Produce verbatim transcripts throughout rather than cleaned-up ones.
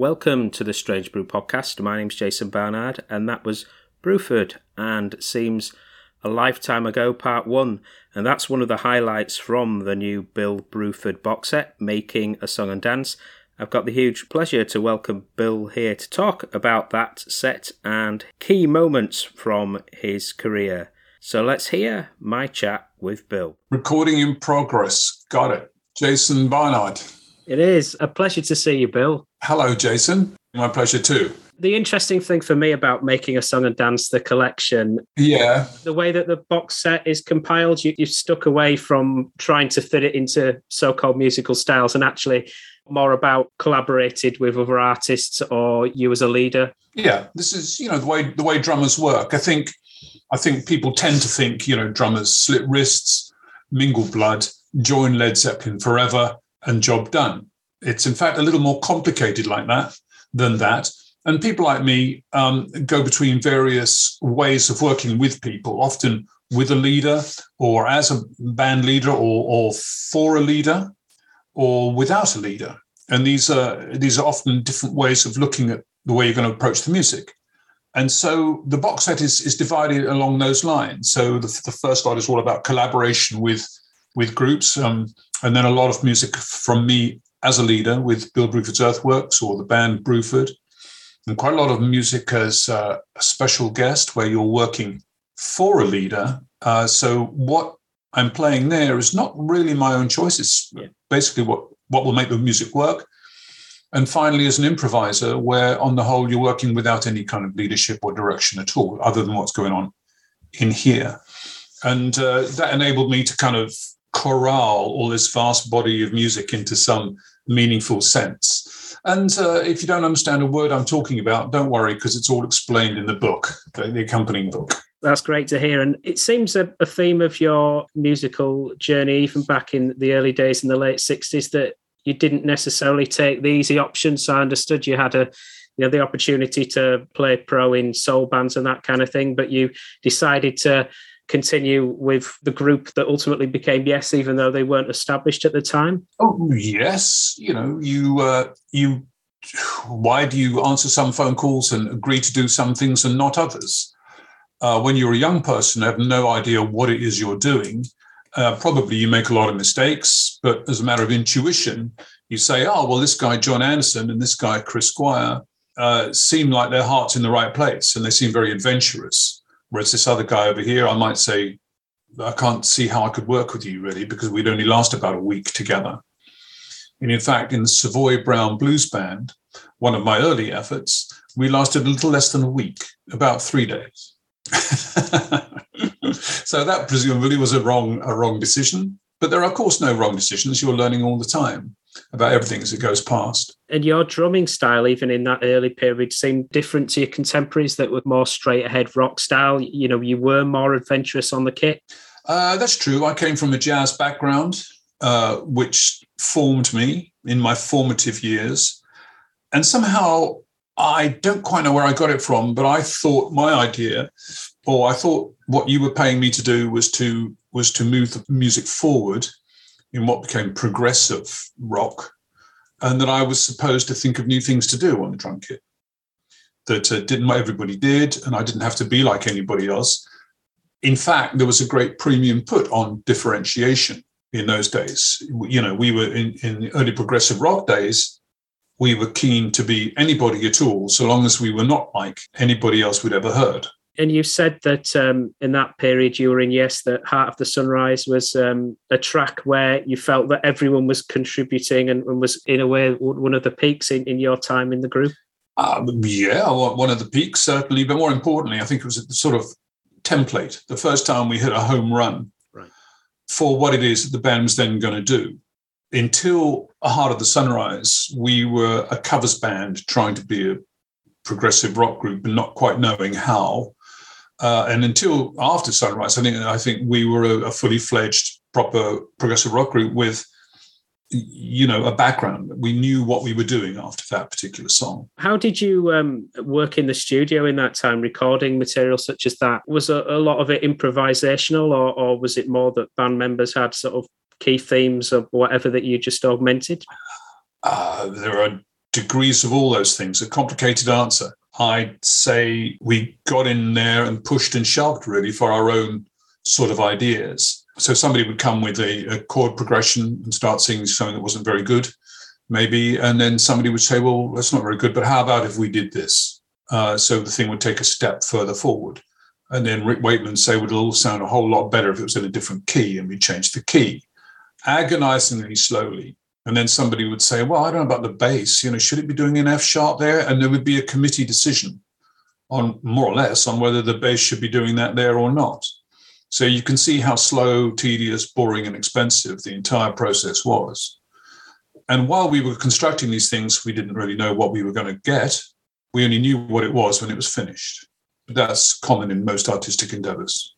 Welcome to the Strange Brew podcast. My name's Jason Barnard, and that was Bruford and Seems a Lifetime Ago Part one. And that's one of the highlights from the new Bill Bruford box set, Making a Song and Dance. I've got the huge pleasure to welcome Bill here to talk about that set and key moments from his career. So let's hear my chat with Bill. Recording in progress. Got it. Jason Barnard. It is. A pleasure to see you, Bill. Hello, Jason. My pleasure too. The interesting thing for me about Making a Song and Dance, the collection, yeah, the way that the box set is compiled, you, you've stuck away from trying to fit it into so-called musical styles and actually more about collaborated with other artists or you as a leader. Yeah, this is, you know, the way the way drummers work. I think, I think people tend to think, you know, drummers slit wrists, mingle blood, join Led Zeppelin forever, and job done. It's in fact a little more complicated like that than that. And people like me um, go between various ways of working with people, often with a leader or as a band leader or, or for a leader or without a leader. And these are these are often different ways of looking at the way you're going to approach the music. And so the box set is, is divided along those lines. So the, the first lot is all about collaboration with with groups, um, and then a lot of music from me as a leader with Bill Bruford's Earthworks or the band Bruford, and quite a lot of music as uh, a special guest where you're working for a leader. Uh, so what I'm playing there is not really my own choice. It's yeah. basically what, what will make the music work. And finally, as an improviser, where on the whole, you're working without any kind of leadership or direction at all, other than what's going on in here. And uh, that enabled me to kind of corral all this vast body of music into some meaningful sense. And uh, if you don't understand a word I'm talking about, don't worry, because it's all explained in the book, the accompanying book. That's great to hear. And it seems a, a theme of your musical journey, even back in the early days in the late sixties, that you didn't necessarily take the easy options. So I understood you had a you had the opportunity to play pro in soul bands and that kind of thing, but you decided to continue with the group that ultimately became Yes, even though they weren't established at the time? Oh, yes. You know, you uh, you. Why do you answer some phone calls and agree to do some things and not others? Uh, when you're a young person, have no idea what it is you're doing. Uh, probably you make a lot of mistakes, but as a matter of intuition, you say, oh, well, this guy, John Anderson, and this guy, Chris Squire, uh, seem like their heart's in the right place, and they seem very adventurous. Whereas this other guy over here, I might say, I can't see how I could work with you, really, because we'd only last about a week together. And in fact, in the Savoy Brown Blues Band, one of my early efforts, we lasted a little less than a week, about three days. So that presumably was a wrong, a wrong decision. But there are, of course, no wrong decisions. You're learning all the time about everything as it goes past. And your drumming style, even in that early period, seemed different to your contemporaries that were more straight-ahead rock style. You know, you were more adventurous on the kit. Uh, that's true. I came from a jazz background, uh, which formed me in my formative years. And somehow, I don't quite know where I got it from, but I thought my idea, or I thought what you were paying me to do was to was to move the music forward in what became progressive rock, and that I was supposed to think of new things to do on the drum kit, that uh, didn't what everybody did, and I didn't have to be like anybody else. In fact, there was a great premium put on differentiation in those days. You know, we were in, in the early progressive rock days, we were keen to be anybody at all, so long as we were not like anybody else we'd ever heard. And you said that um, in that period you were in Yes, that Heart of the Sunrise was um, a track where you felt that everyone was contributing and, and was, in a way, one of the peaks in, in your time in the group. Uh, yeah, one of the peaks, certainly. But more importantly, I think it was a sort of template. The first time we hit a home run right. for what it is that the band was then going to do. Until Heart of the Sunrise, we were a covers band trying to be a progressive rock group and not quite knowing how. Uh, and until after Sunrise, I think I think we were a, a fully fledged, proper progressive rock group with, you know, a background. We knew what we were doing after that particular song. How did you um, work in the studio in that time, recording material such as that? Was a, a lot of it improvisational, or, or was it more that band members had sort of key themes or whatever that you just augmented? Uh, there are degrees of all those things. A complicated answer. I'd say we got in there and pushed and shoved, really, for our own sort of ideas. So somebody would come with a, a chord progression and start singing something that wasn't very good, maybe, and then somebody would say, well, that's not very good, but how about if we did this? Uh, so the thing would take a step further forward. And then Rick Wakeman would say, well, it'll all sound a whole lot better if it was in a different key, and we changed the key, agonizingly slowly. And then somebody would say, well, I don't know about the bass, you know, should it be doing an F sharp there? And there would be a committee decision on more or less on whether the bass should be doing that there or not. So you can see how slow, tedious, boring, and expensive the entire process was. And while we were constructing these things, we didn't really know what we were going to get. We only knew what it was when it was finished. But that's common in most artistic endeavors.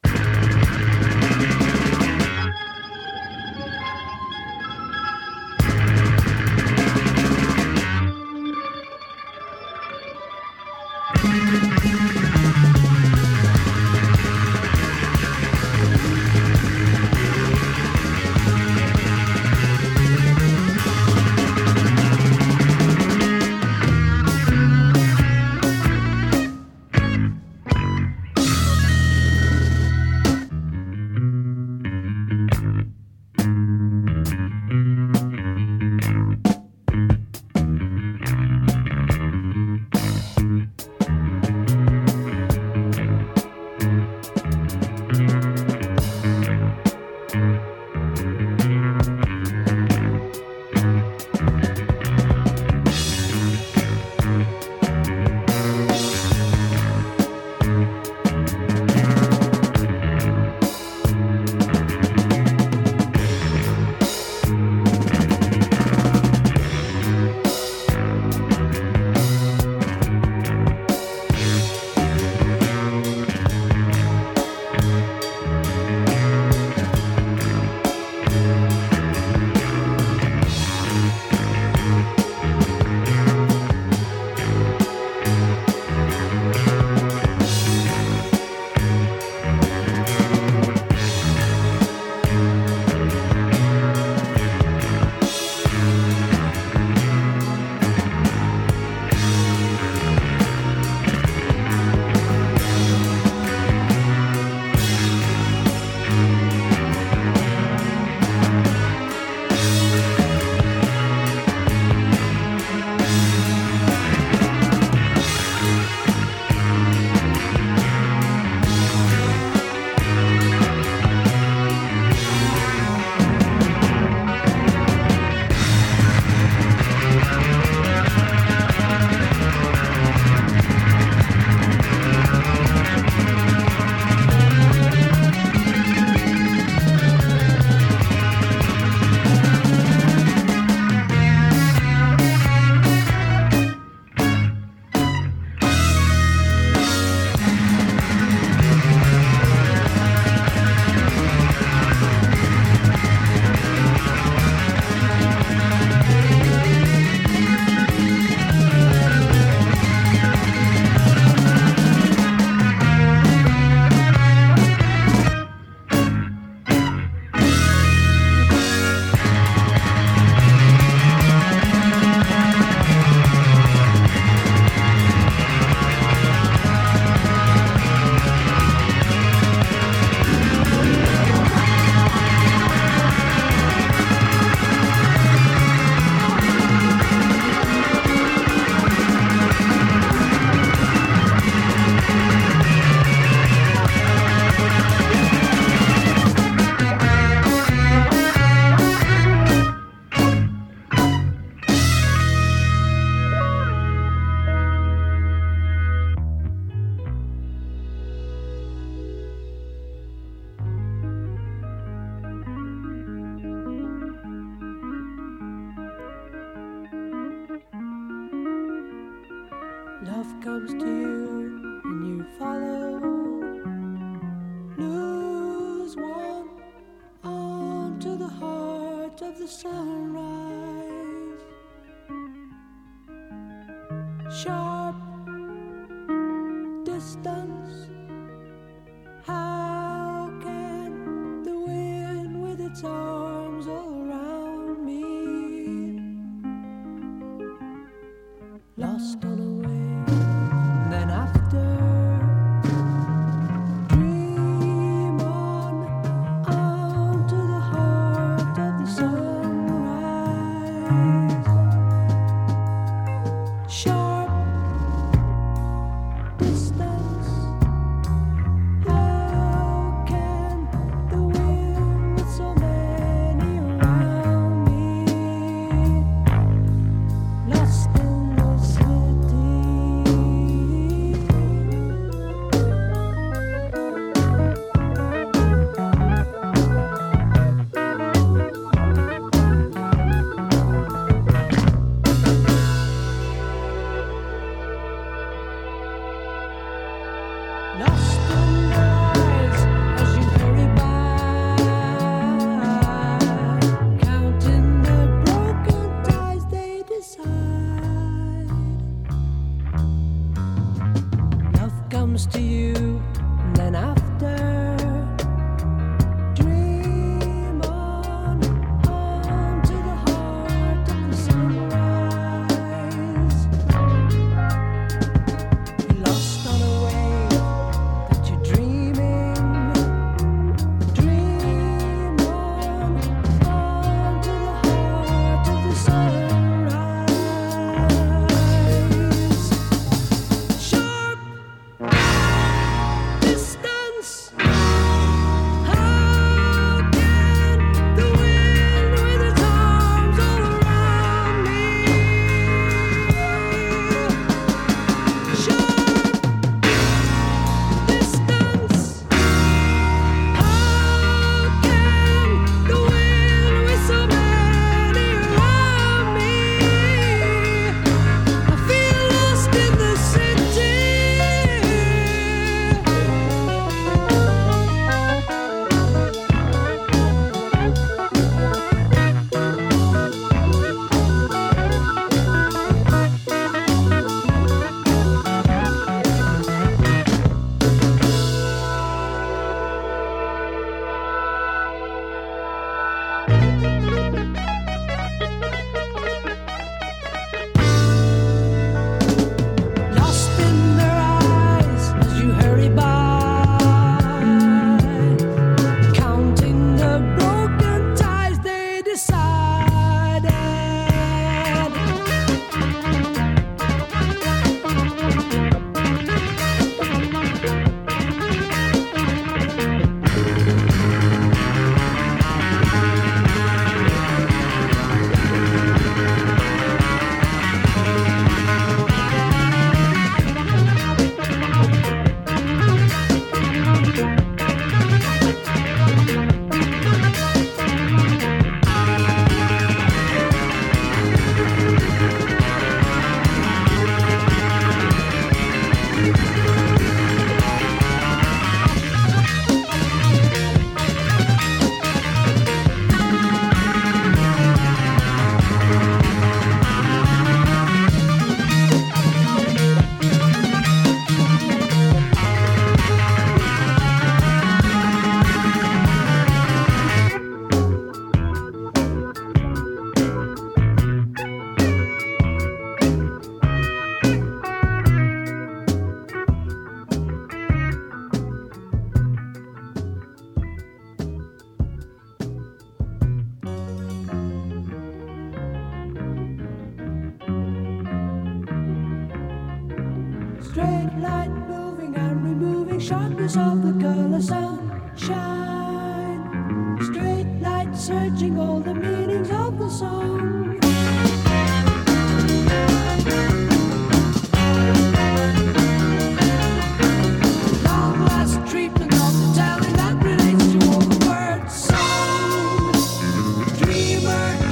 Love comes to you and you follow. Lose one arm to the heart of the sunrise. Sharp distance. How can the wind with its arms all around me? Lost on a way.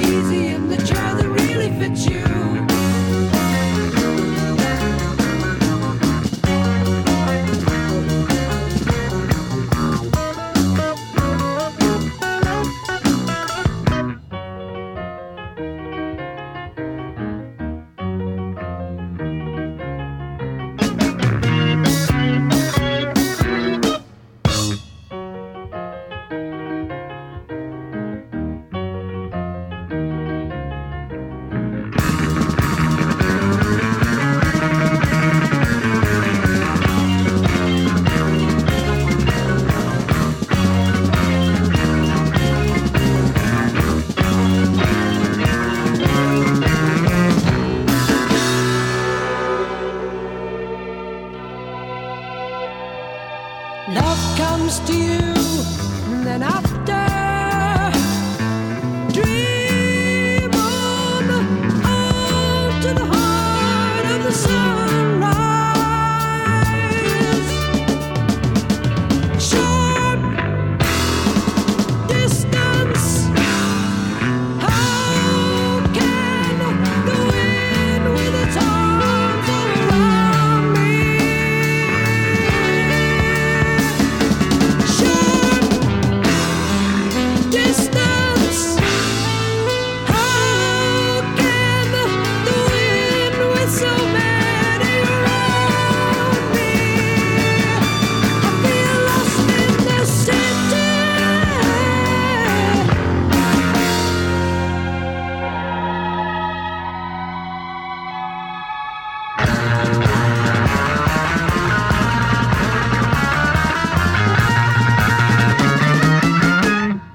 Easy in the chair that really fits you. Love comes to you, and then after, dream on, on to the heart of the sunrise. Short distance, how can the wind with its arms all around me?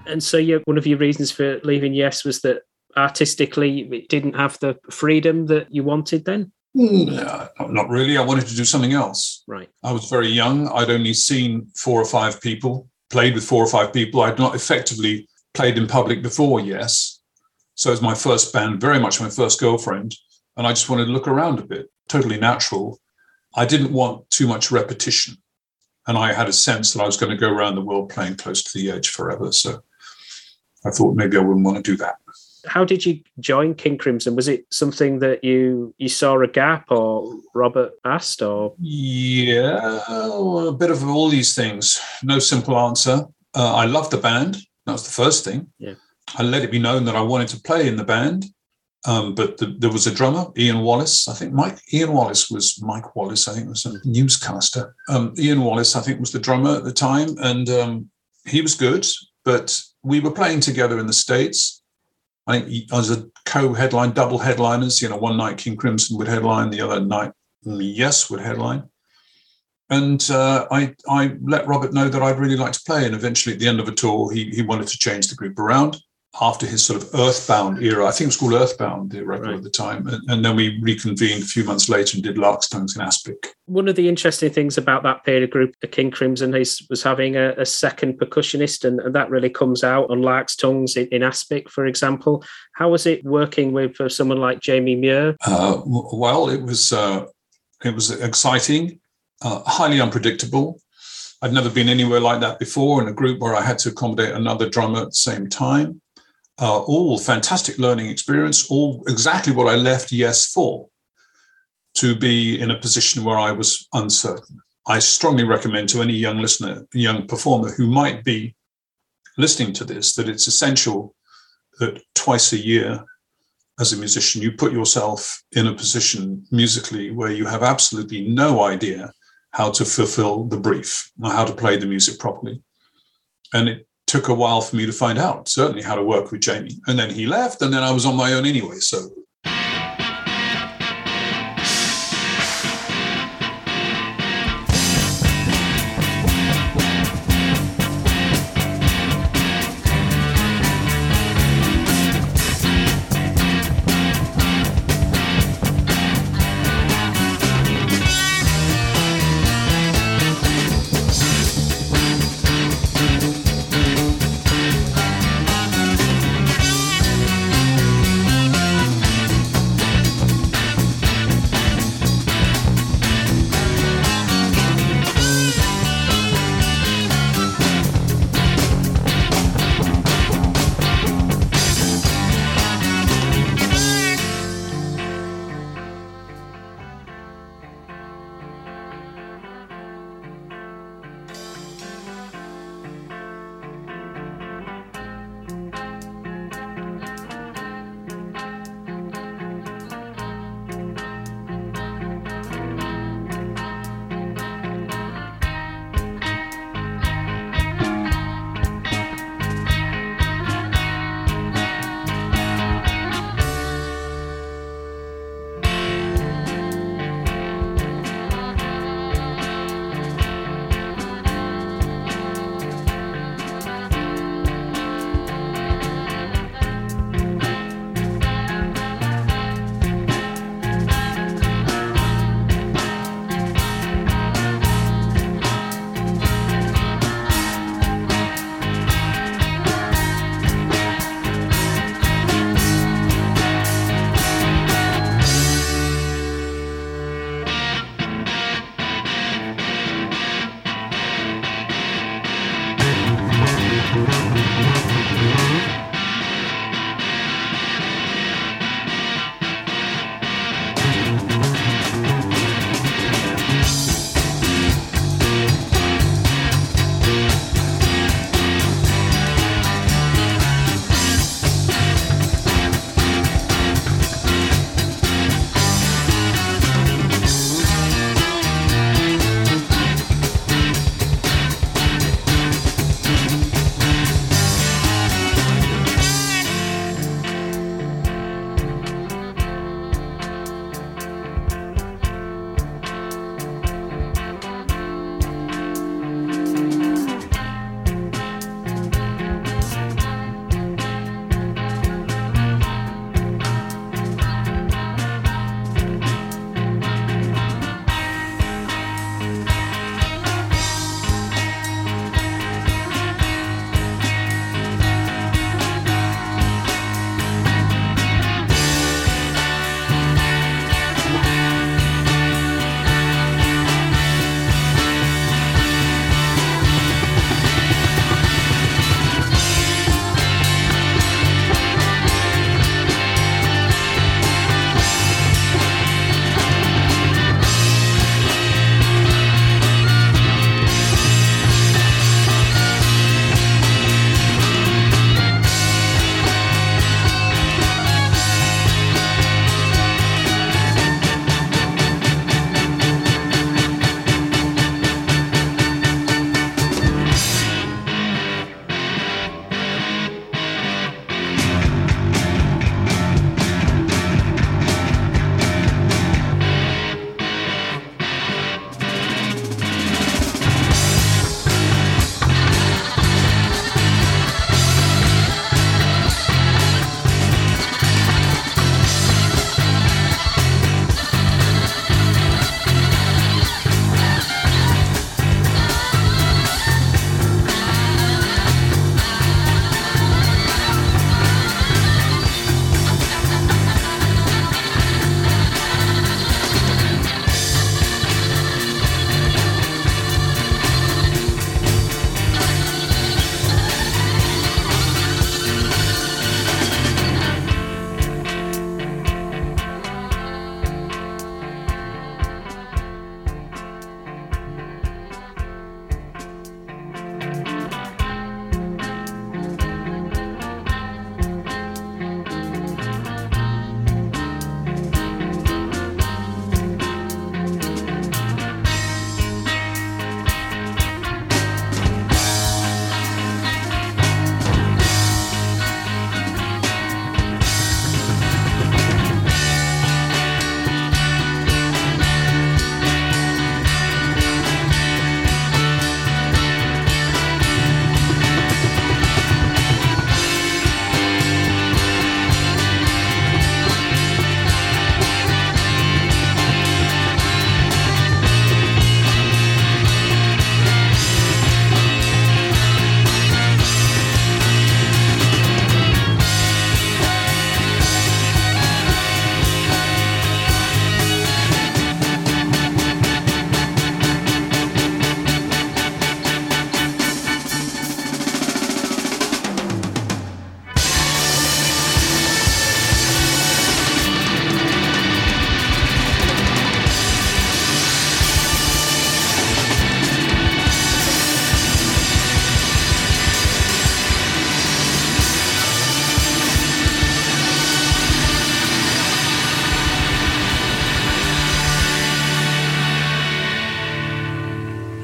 And so yeah, one of your reasons for leaving Yes was that artistically it didn't have the freedom that you wanted then? No, not really. I wanted to do something else. Right. I was very young. I'd only seen four or five people, played with four or five people. I'd not effectively played in public before Yes. So it was my first band, very much my first girlfriend. And I just wanted to look around a bit, totally natural. I didn't want too much repetition. And I had a sense that I was going to go around the world playing close to the edge forever. So I thought maybe I wouldn't want to do that. How did you join King Crimson? Was it something that you you saw a gap or Robert asked? Or yeah, a bit of all these things. No simple answer. Uh, I loved the band. That was the first thing. Yeah. I let it be known that I wanted to play in the band. Um, but the, there was a drummer, Ian Wallace. I think Mike Ian Wallace was Mike Wallace. I think was a newscaster. Um, Ian Wallace, I think, was the drummer at the time. And um, he was good. But we were playing together in the States. I think as a co-headline, double headliners, you know, one night King Crimson would headline, the other night Yes would headline. And uh, I I let Robert know that I'd really like to play. And eventually at the end of a tour, he he wanted to change the group around after his sort of Earthbound era. I think it was called Earthbound, the record right. at the time. And, and then we reconvened a few months later and did Lark's Tongues in Aspic. One of the interesting things about that period group, the King Crimson, is, was having a, a second percussionist, and, and that really comes out on Lark's Tongues in, in Aspic, for example. How was it working with uh, someone like Jamie Muir? Uh, w- well, it was, uh, it was exciting, uh, highly unpredictable. I'd never been anywhere like that before, in a group where I had to accommodate another drummer at the same time. Uh, all fantastic learning experience, all exactly what I left Yes for, to be in a position where I was uncertain. I strongly recommend to any young listener, young performer who might be listening to this, that it's essential that twice a year as a musician, you put yourself in a position musically where you have absolutely no idea how to fulfill the brief or how to play the music properly. And it took a while for me to find out, certainly how to work with Jamie. And then he left, and then I was on my own anyway, so...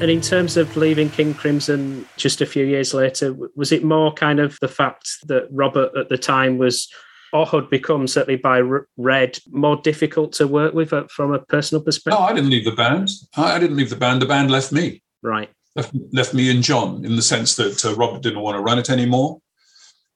And in terms of leaving King Crimson just a few years later, was it more kind of the fact that Robert at the time was, or had become, certainly by Red, more difficult to work with from a personal perspective? No, I didn't leave the band. I didn't leave the band. The band left me. Right. Left, left me and John, in the sense that uh, Robert didn't want to run it anymore.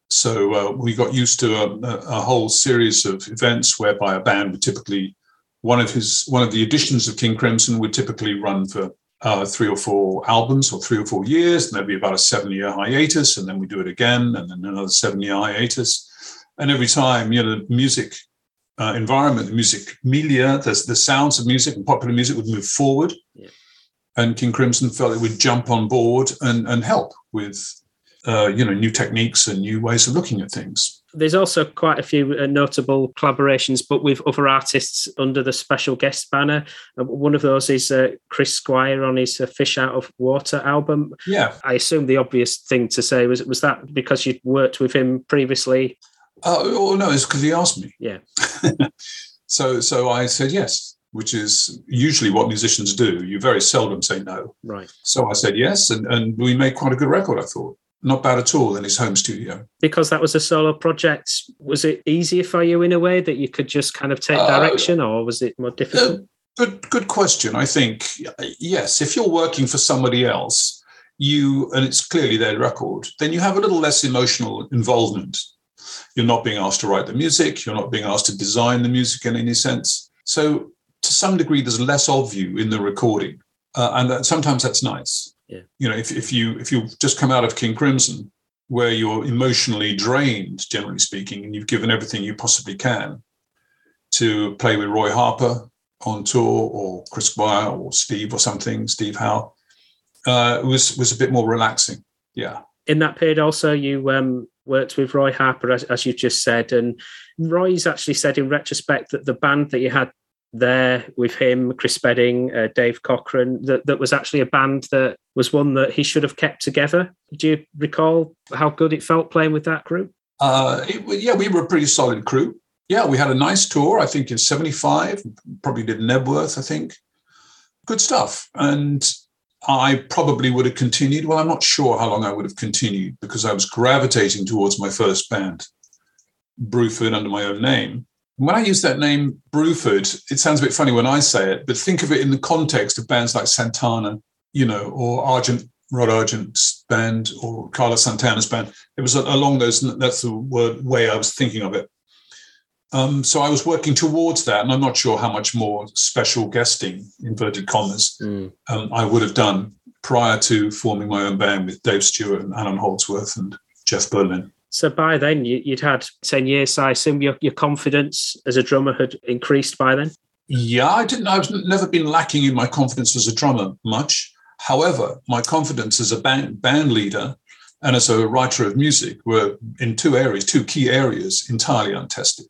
So uh, we got used to a, a whole series of events whereby a band would typically, one of his, one of the editions of King Crimson would typically run for uh, three or four albums or three or four years, and there'd be about a seven-year hiatus, and then we do it again, and then another seven-year hiatus. And every time, you know, the music uh, environment, the music milieu, the, the sounds of music and popular music would move forward. Yeah. And King Crimson felt it would jump on board and, and help with, uh, you know, new techniques and new ways of looking at things. There's also quite a few uh, notable collaborations, but with other artists under the special guest banner. Uh, one of those is uh, Chris Squire on his uh, Fish Out of Water album. Yeah. I assume the obvious thing to say was, was that because you'd worked with him previously? Uh, oh, no, it's because he asked me. Yeah. so so I said yes, which is usually what musicians do. You very seldom say no. Right. So I said yes, and, and we made quite a good record, I thought. Not bad at all in his home studio. Because that was a solo project, was it easier for you in a way that you could just kind of take direction, uh, or was it more difficult? Uh, good, good question. I think, yes, if you're working for somebody else, you and it's clearly their record, then you have a little less emotional involvement. You're not being asked to write the music. You're not being asked to design the music in any sense. So to some degree, there's less of you in the recording. Uh, and that, sometimes that's nice. Yeah. You know, if, if you if you just come out of King Crimson, where you're emotionally drained, generally speaking, and you've given everything you possibly can to play with Roy Harper on tour, or Chris Squire or Steve or something, Steve Howe, uh, it was, was a bit more relaxing. Yeah. In that period also, you... Um... worked with Roy Harper, as, as you just said, and Roy's actually said in retrospect that the band that you had there with him, Chris Bedding, uh, Dave Cochran, that, that was actually a band that was one that he should have kept together. Do you recall how good it felt playing with that group? Uh, it, yeah, we were a pretty solid crew. Yeah, we had a nice tour, I think, in seventy-five, probably did Nebworth, I think. Good stuff. And I probably would have continued. Well, I'm not sure how long I would have continued, because I was gravitating towards my first band, Bruford, under my own name. And when I use that name, Bruford, it sounds a bit funny when I say it, but think of it in the context of bands like Santana, you know, or Argent, Rod Argent's band, or Carlos Santana's band. It was along those, that's the word, way I was thinking of it. Um, so I was working towards that, and I'm not sure how much more special guesting, inverted commas, mm. um, I would have done prior to forming my own band with Dave Stewart and Alan Holdsworth and Jeff Berlin. So by then, you'd had ten years, so I assume your, your confidence as a drummer had increased by then? Yeah, I didn't. I've never been lacking in my confidence as a drummer much. However, my confidence as a band, band leader and as a writer of music were in two areas, two key areas, entirely untested.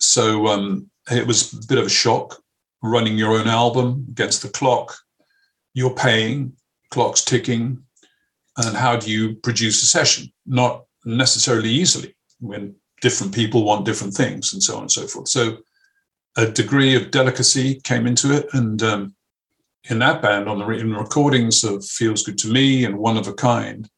So um, it was a bit of a shock, running your own album against the clock. You're paying, clock's ticking, and how do you produce a session? Not necessarily easily, when different people want different things and so on and so forth. So a degree of delicacy came into it, and um, in that band, on the re- in recordings of Feels Good to Me and One of a Kind,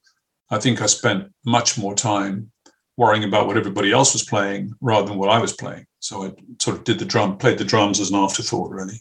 I think I spent much more time worrying about what everybody else was playing rather than what I was playing. So I sort of did the drum, played the drums as an afterthought, really.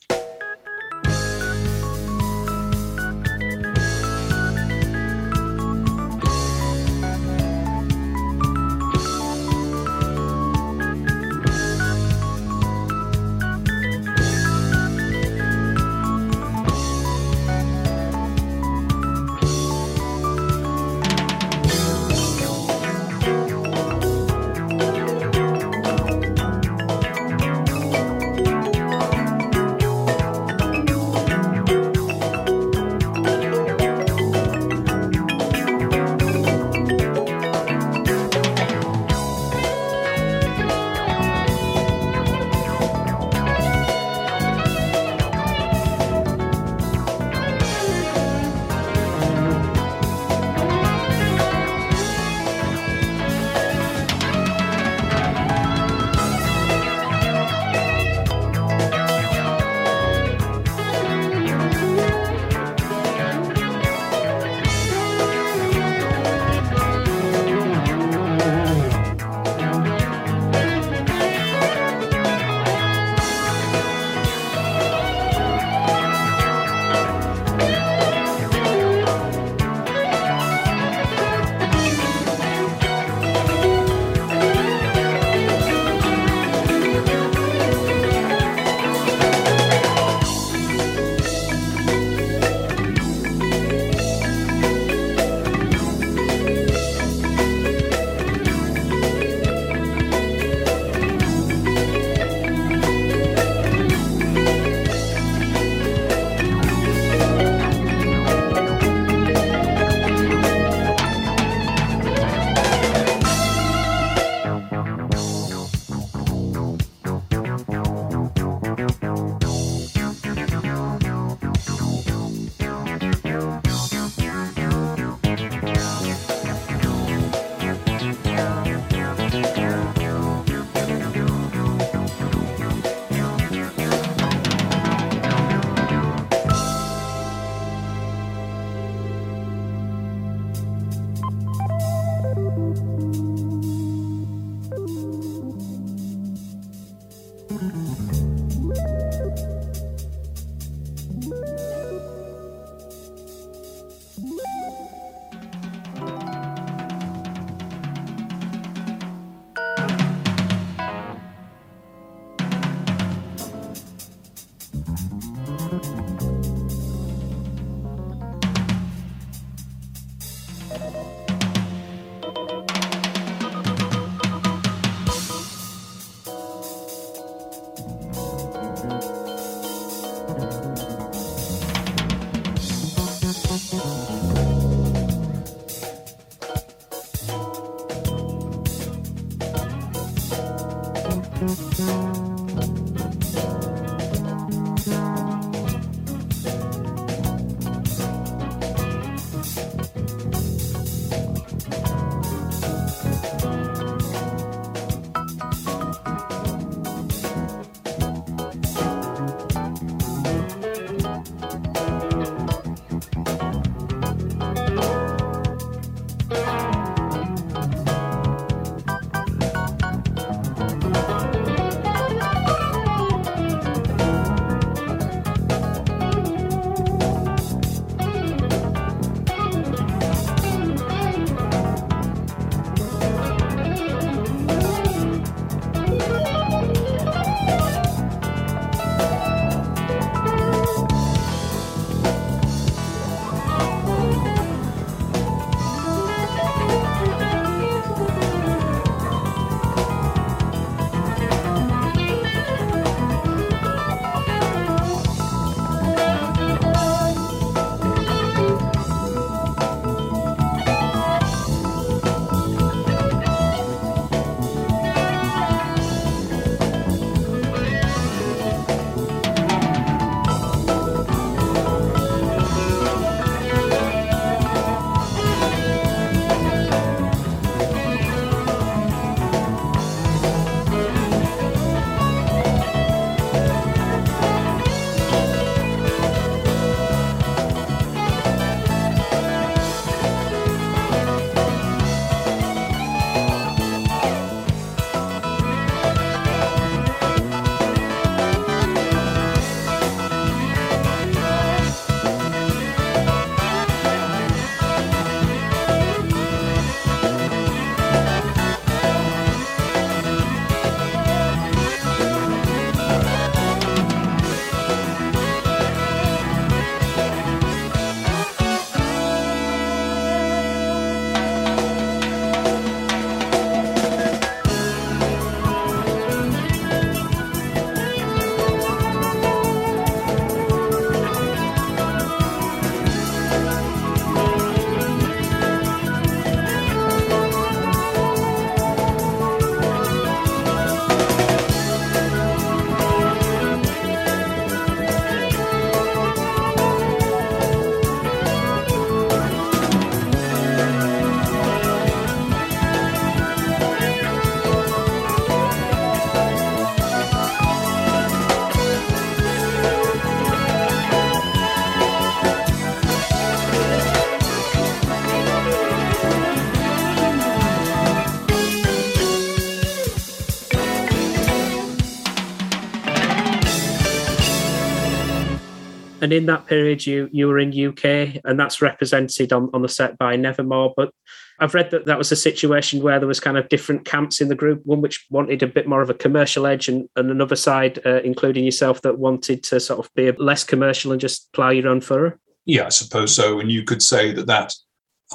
and in that period, you you were in U K, and that's represented on, on the set by Nevermore. But I've read that that was a situation where there was kind of different camps in the group, one which wanted a bit more of a commercial edge, and, and another side, uh, including yourself, that wanted to sort of be less commercial and just plough your own furrow. Yeah, I suppose so. And you could say that that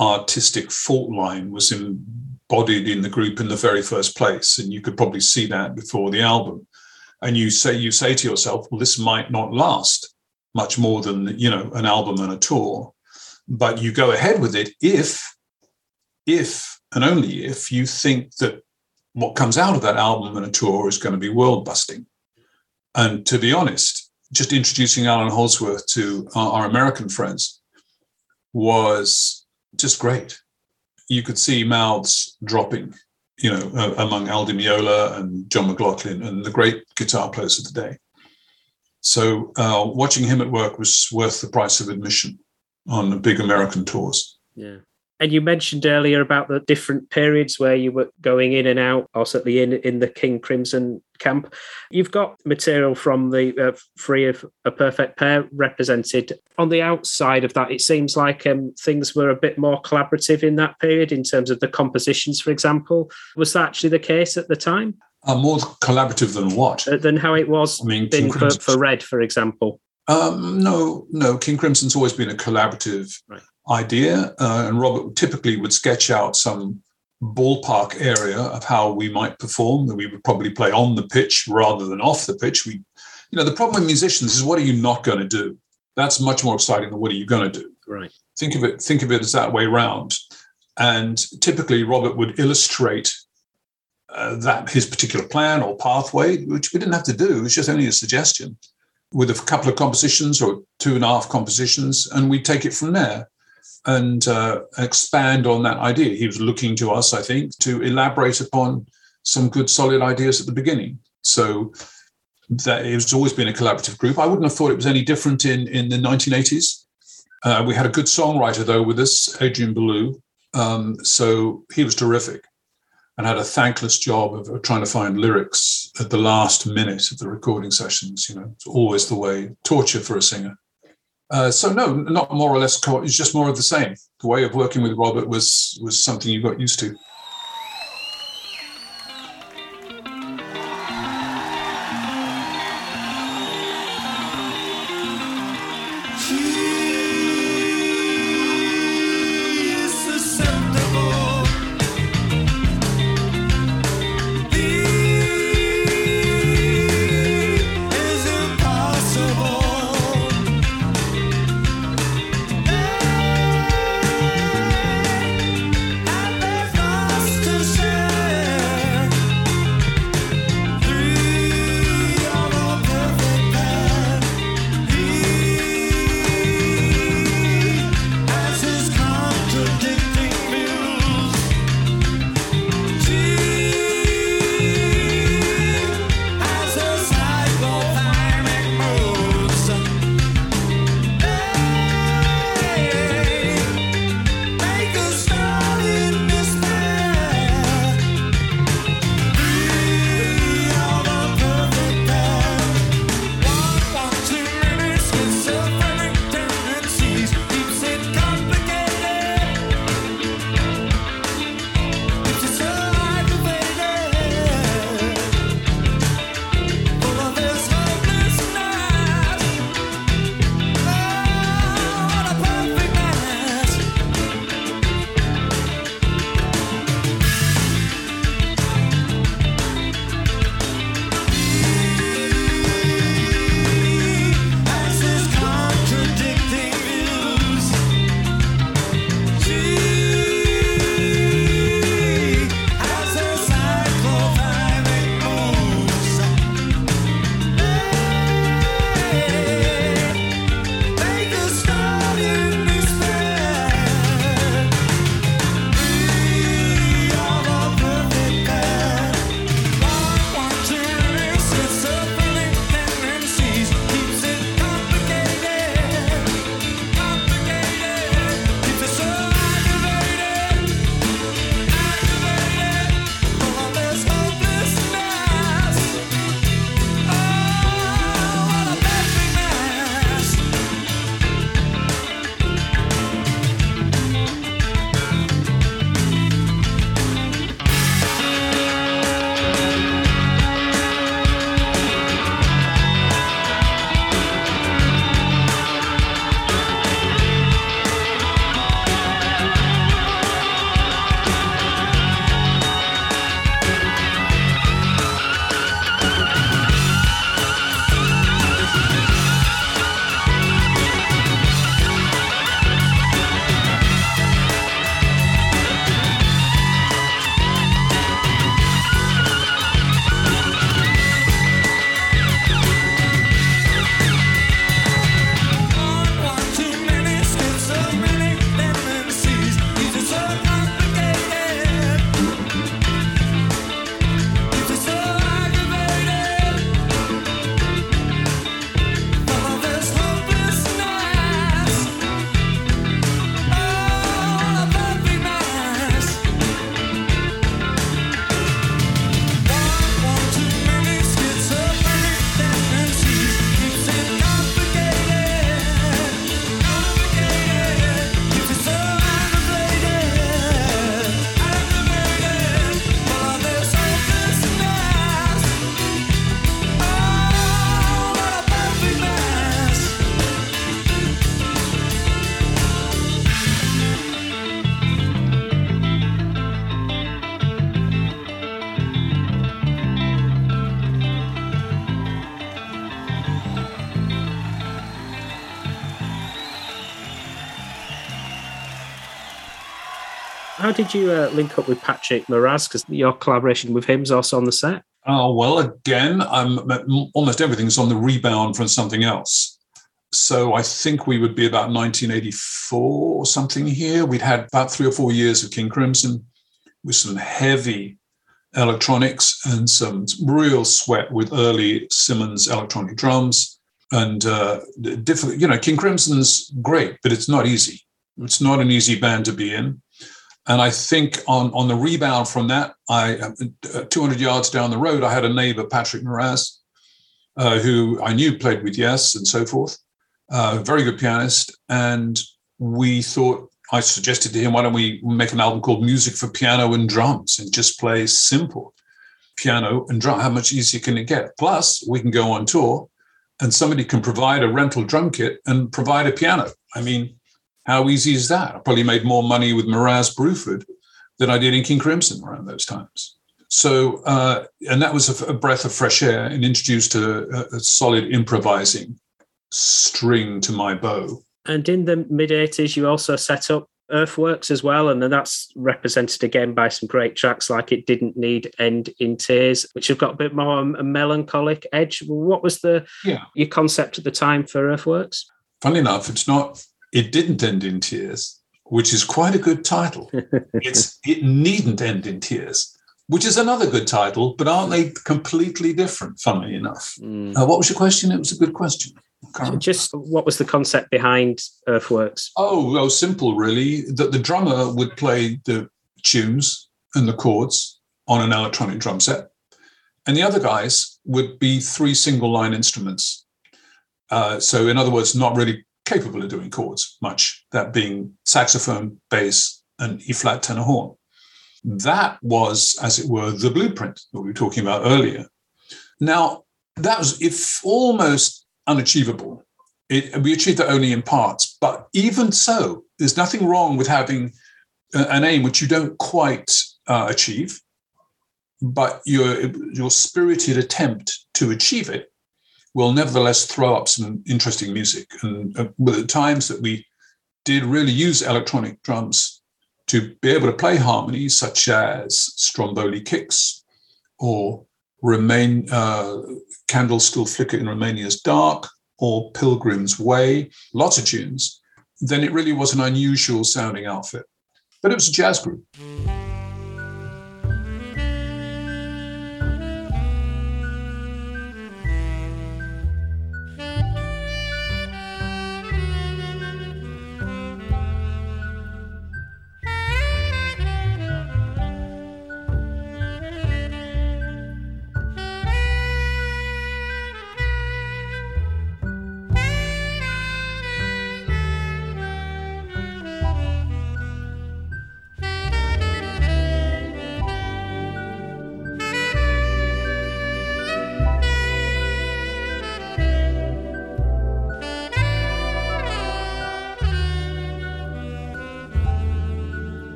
artistic fault line was embodied in the group in the very first place. And you could probably see that before the album. And you say you say to yourself, well, this might not last much more than, you know, an album and a tour. But you go ahead with it if, if and only if you think that what comes out of that album and a tour is going to be world-busting. And to be honest, just introducing Alan Holdsworth to our, our American friends was just great. You could see mouths dropping, you know, uh, among Aldi Miola and John McLaughlin and the great guitar players of the day. So uh, watching him at work was worth the price of admission on the big American tours. Yeah. And you mentioned earlier about the different periods where you were going in and out, or certainly in, in the King Crimson camp. You've got material from the uh, Free of a Perfect Pair represented. On the outside of that, it seems like um, things were a bit more collaborative in that period in terms of the compositions, for example. Was that actually the case at the time? Uh, more collaborative than what? Uh, than how it was I mean, been for, for Red, for example. Um, no, no. King Crimson's always been a collaborative right. idea, uh, and Robert typically would sketch out some ballpark area of how we might perform, that we would probably play on the pitch rather than off the pitch. We, you know, the problem with musicians is, what are you not going to do? That's much more exciting than what are you going to do. Right. Think of it. Think of it as that way round. And typically, Robert would illustrate uh, that his particular plan or pathway, which we didn't have to do. It's just only a suggestion, with a couple of compositions or two and a half compositions, and we take it from there and uh, expand on that idea. He was looking to us, I think, to elaborate upon some good solid ideas at the beginning. So that it's always been a collaborative group. I wouldn't have thought it was any different in, in the nineteen eighties. Uh, we had a good songwriter, though, with us, Adrian Ballou. Um, so he was terrific and had a thankless job of, of trying to find lyrics at the last minute of the recording sessions. You know, it's always the way, torture for a singer. Uh, so no, not more or less. Co- it's just more of the same. The way of working with Robert was was something you got used to. How did you uh, link up with Patrick Moraz? Because your collaboration with him is also on the set. Oh, well, again, I'm, almost everything's on the rebound from something else. So I think we would be about nineteen eighty-four or something here. We'd had about three or four years of King Crimson with some heavy electronics and some real sweat with early Simmons electronic drums. And, uh, difficult, you know, King Crimson's great, but it's not easy. It's not an easy band to be in. And I think on, on the rebound from that, I uh, two hundred yards down the road, I had a neighbor, Patrick Moraz, uh, who I knew played with Yes and so forth, uh, very good pianist. And we thought, I suggested to him, why don't we make an album called Music for Piano and Drums and just play simple piano and drum? How much easier can it get? Plus, we can go on tour and somebody can provide a rental drum kit and provide a piano. I mean, how easy is that? I probably made more money with Moraz Bruford than I did in King Crimson around those times. So, uh, and that was a, a breath of fresh air and introduced a, a solid improvising string to my bow. And in the mid-eighties, you also set up Earthworks as well, and then that's represented again by some great tracks like It Didn't Need End in Tears, which have got a bit more a melancholic edge. What was the yeah. your concept at the time for Earthworks? Funnily enough, it's not It Didn't End in Tears, which is quite a good title. It's It Needn't End in Tears, which is another good title, but aren't they completely different, funnily enough? Mm. Uh, what was your question? It was a good question. Just what was the concept behind Earthworks? Oh, oh, simple, really. That the drummer would play the tunes and the chords on an electronic drum set, and the other guys would be three single-line instruments. Uh, so, in other words, not really capable of doing chords much, that being saxophone, bass, and E-flat tenor horn. That was, as it were, the blueprint that we were talking about earlier. Now, that was if almost... unachievable. It, we achieved that only in parts, but even so, there's nothing wrong with having a, an aim which you don't quite uh, achieve, but your your spirited attempt to achieve it will nevertheless throw up some interesting music. And uh, with the times that we did really use electronic drums to be able to play harmonies such as Stromboli kicks or Remain uh, Candles Still Flicker in Romania's Dark or Pilgrim's Way, lots of tunes, then it really was an unusual sounding outfit. But it was a jazz group.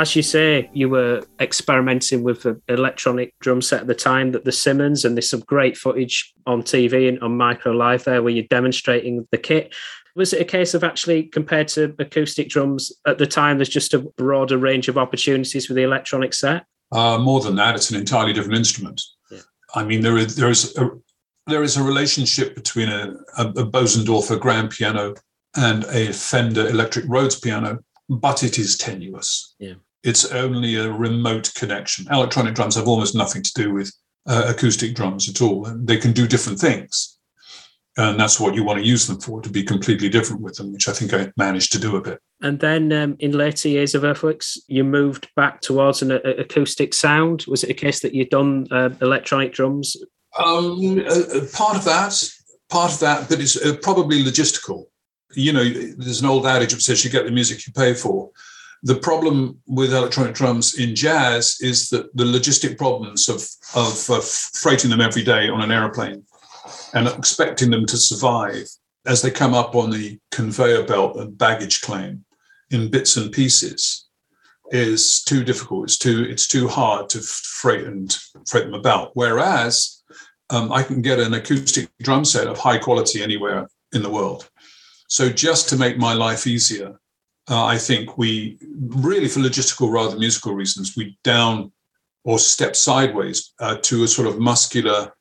as you say, you were experimenting with an electronic drum set at the time, that the Simmons, and there's some great footage on T V and on Micro Live there where you're demonstrating the kit. Was it a case of actually, compared to acoustic drums at the time, there's just a broader range of opportunities with the electronic set? Uh, more than that, it's an entirely different instrument. Yeah. I mean, there is there is a, there is a relationship between a, a, a Bosendorfer grand piano and a Fender Electric Rhodes piano, but it is tenuous. Yeah. It's only a remote connection. Electronic drums have almost nothing to do with uh, acoustic drums at all. They can do different things. And that's what you want to use them for, to be completely different with them, which I think I managed to do a bit. And then um, in later years of Earthworks, you moved back towards an a- acoustic sound. Was it a case that you'd done uh, electronic drums? Um, uh, part of that, part of that, but it's uh, probably logistical. You know, there's an old adage that says you get the music you pay for. The problem with electronic drums in jazz is that the logistic problems of, of uh, freighting them every day on an aeroplane and expecting them to survive as they come up on the conveyor belt and baggage claim in bits and pieces is too difficult. It's too it's too hard to freight and freight them about. Whereas um, I can get an acoustic drum set of high quality anywhere in the world. So just to make my life easier, uh, I think we really, for logistical rather than musical reasons, we down or step sideways uh, to a sort of muscular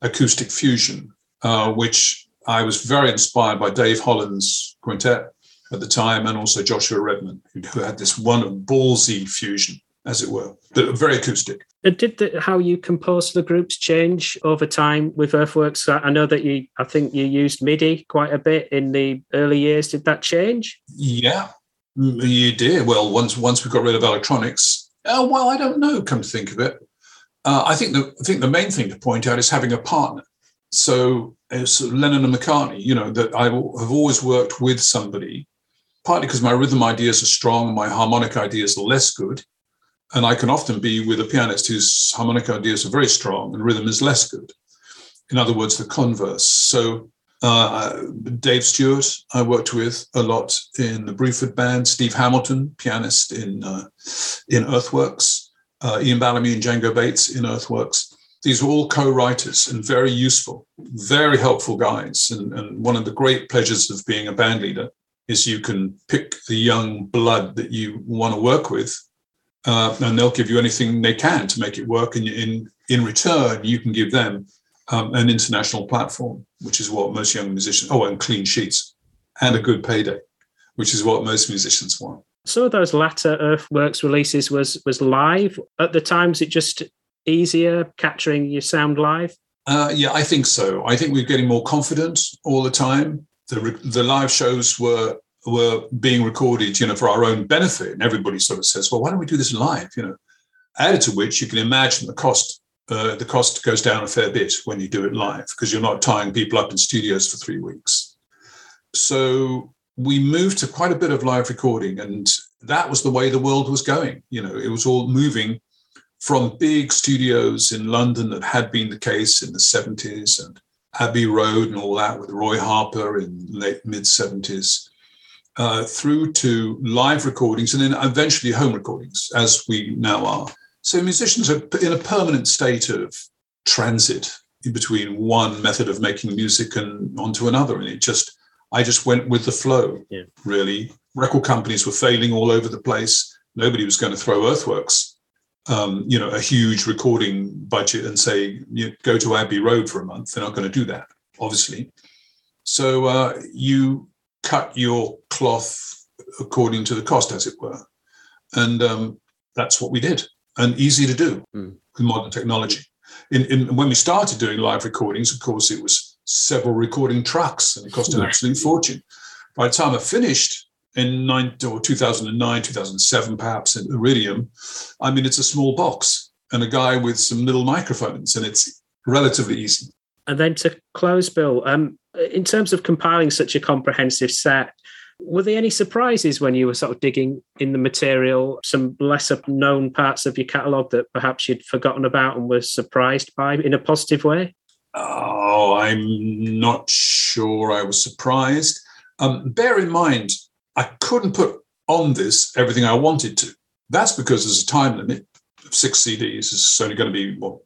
acoustic fusion, uh, which I was very inspired by Dave Holland's quintet at the time, and also Joshua Redman, who, who had this one ballsy fusion, as it were, but very acoustic. And did the, how you composed the groups change over time with Earthworks? I know that you, I think you used MIDI quite a bit in the early years. Did that change? Yeah, you did. Well, once once we got rid of electronics, uh, well, I don't know. Come to think of it. Uh, I think the I think the main thing to point out is having a partner. So it's Lennon and McCartney, you know, that I have always worked with somebody, partly because my rhythm ideas are strong, my harmonic ideas are less good, and I can often be with a pianist whose harmonic ideas are very strong and rhythm is less good. In other words, the converse. So uh, Dave Stewart I worked with a lot in the Bruford band, Steve Hamilton, pianist in uh, in Earthworks, Uh, Ian Ballamy and Django Bates in Earthworks. These were all co-writers and very useful, very helpful guys. And, and one of the great pleasures of being a band leader is you can pick the young blood that you want to work with, uh, and they'll give you anything they can to make it work. And in, in return, you can give them um, an international platform, which is what most young musicians, oh, and clean sheets and a good payday, which is what most musicians want. Some of those latter Earthworks releases was was live. At the time, is it just easier capturing your sound live? Uh, yeah, I think so. I think we're getting more confident all the time. The re- the live shows were were being recorded, you know, for our own benefit. And everybody sort of says, well, why don't we do this live? You know, added to which you can imagine the cost. Uh, the cost goes down a fair bit when you do it live because you're not tying people up in studios for three weeks. So we moved to quite a bit of live recording, and that was the way the world was going. You know, it was all moving from big studios in London that had been the case in the seventies and Abbey Road and all that with Roy Harper in late mid-seventies uh, through to live recordings and then eventually home recordings, as we now are. So musicians are in a permanent state of transit in between one method of making music and onto another, and it just... I just went with the flow, yeah. Really. Record companies were failing all over the place. Nobody was going to throw Earthworks, um, you know, a huge recording budget and say, you know, go to Abbey Road for a month. They're not going to do that, obviously. So uh, you cut your cloth according to the cost, as it were. And um, that's what we did. And easy to do mm. with modern technology. In, in, when we started doing live recordings, of course, it was several recording trucks, and it cost an absolute fortune. By the time I finished in nine, or two thousand nine, two thousand seven, perhaps, in Iridium, I mean, it's a small box and a guy with some little microphones, and it's relatively easy. And then to close, Bill, um, in terms of compiling such a comprehensive set, were there any surprises when you were sort of digging in the material, some lesser known parts of your catalogue that perhaps you'd forgotten about and were surprised by in a positive way? Oh, I'm not sure I was surprised. Um, bear in mind, I couldn't put on this everything I wanted to. That's because there's a time limit of six C Ds. It's only going to be what,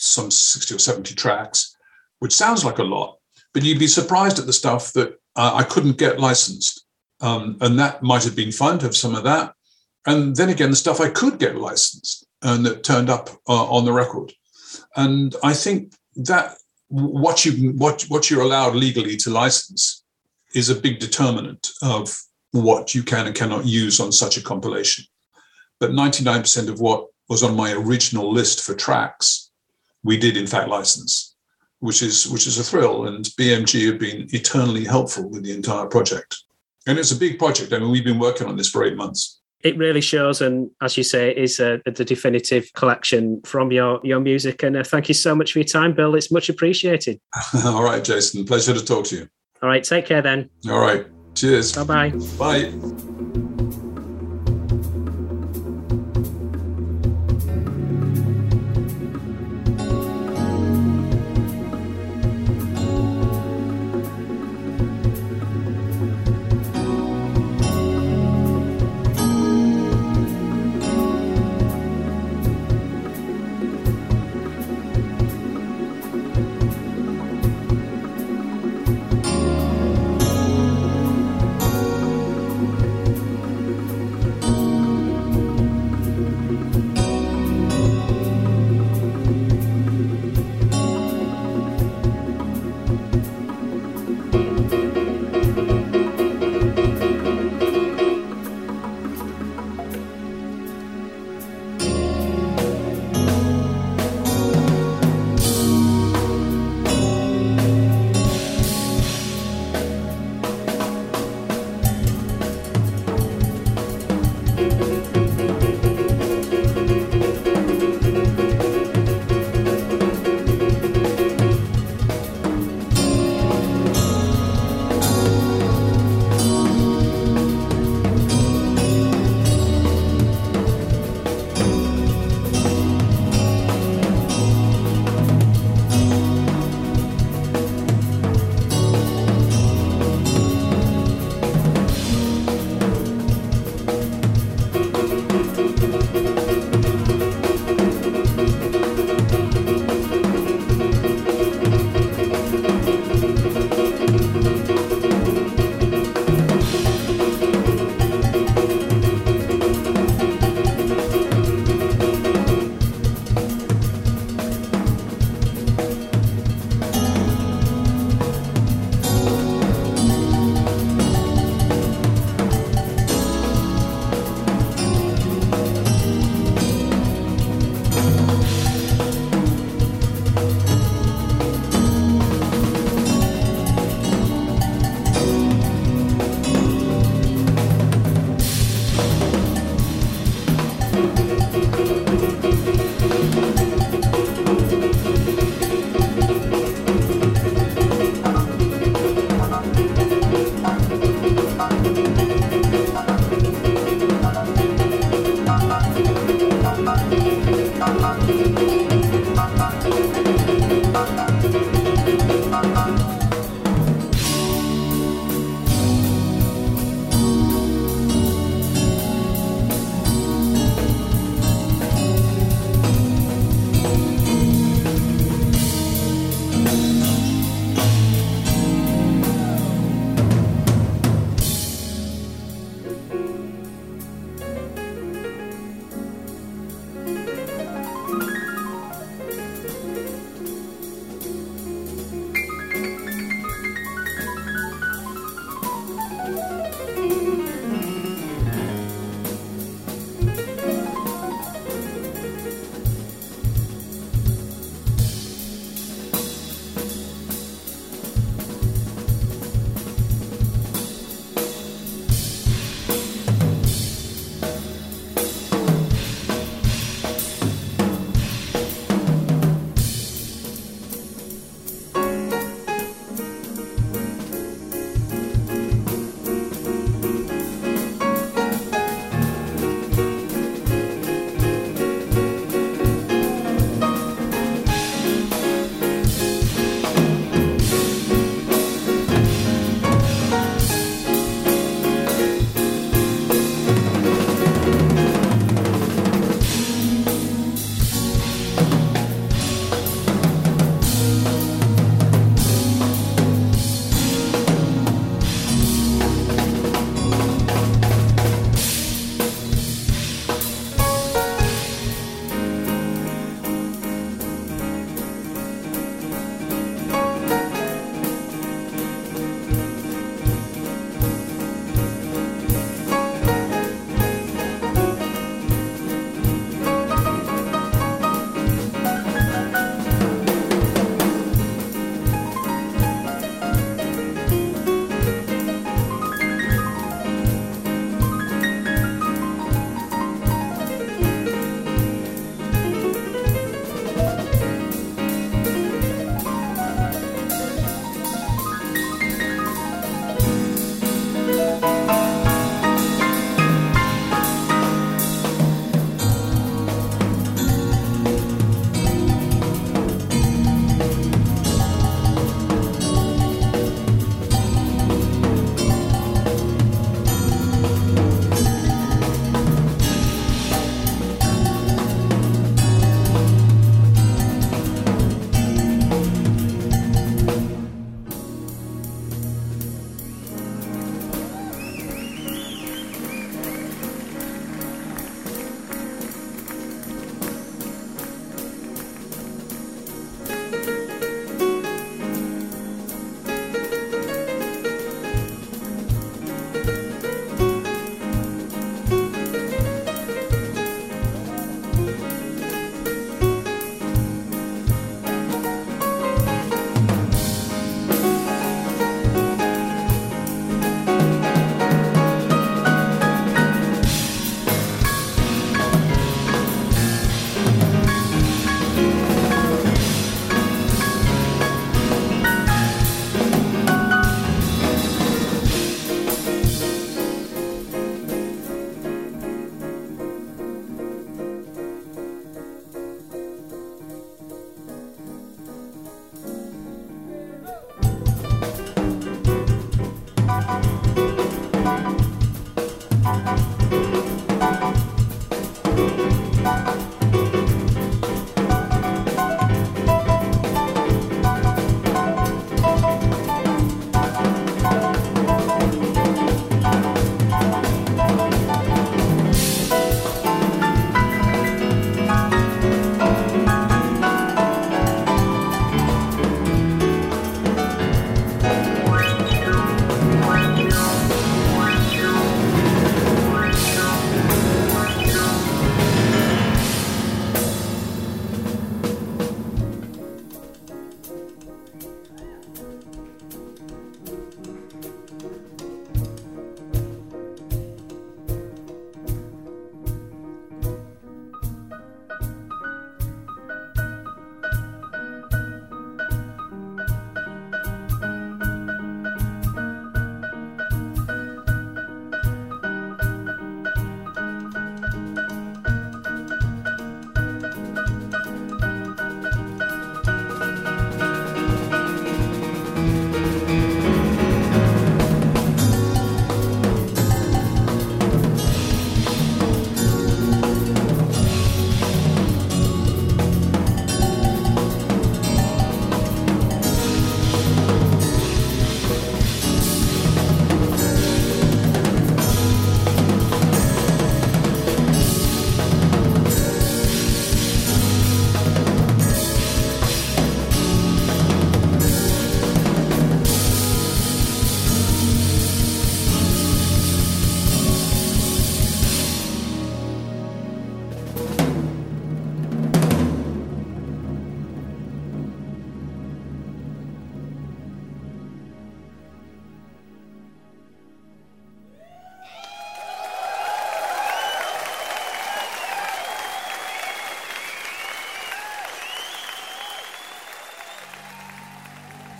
some sixty or seventy tracks, which sounds like a lot, but you'd be surprised at the stuff that uh, I couldn't get licensed. Um, and that might have been fun to have some of that. And then again, the stuff I could get licensed and that turned up uh, on the record. And I think that what you what what you're allowed legally to license is a big determinant of what you can and cannot use on such a compilation. But ninety-nine percent of what was on my original list for tracks, we did in fact license, which is which is a thrill. And B M G have been eternally helpful with the entire project. And it's a big project. I mean, we've been working on this for eight months. It really shows, and as you say, it is a, the definitive collection from your, your music. And uh, thank you so much for your time, Bill. It's much appreciated. All right, Jason. Pleasure to talk to you. All right, take care then. All right. Cheers. Bye-bye. Bye.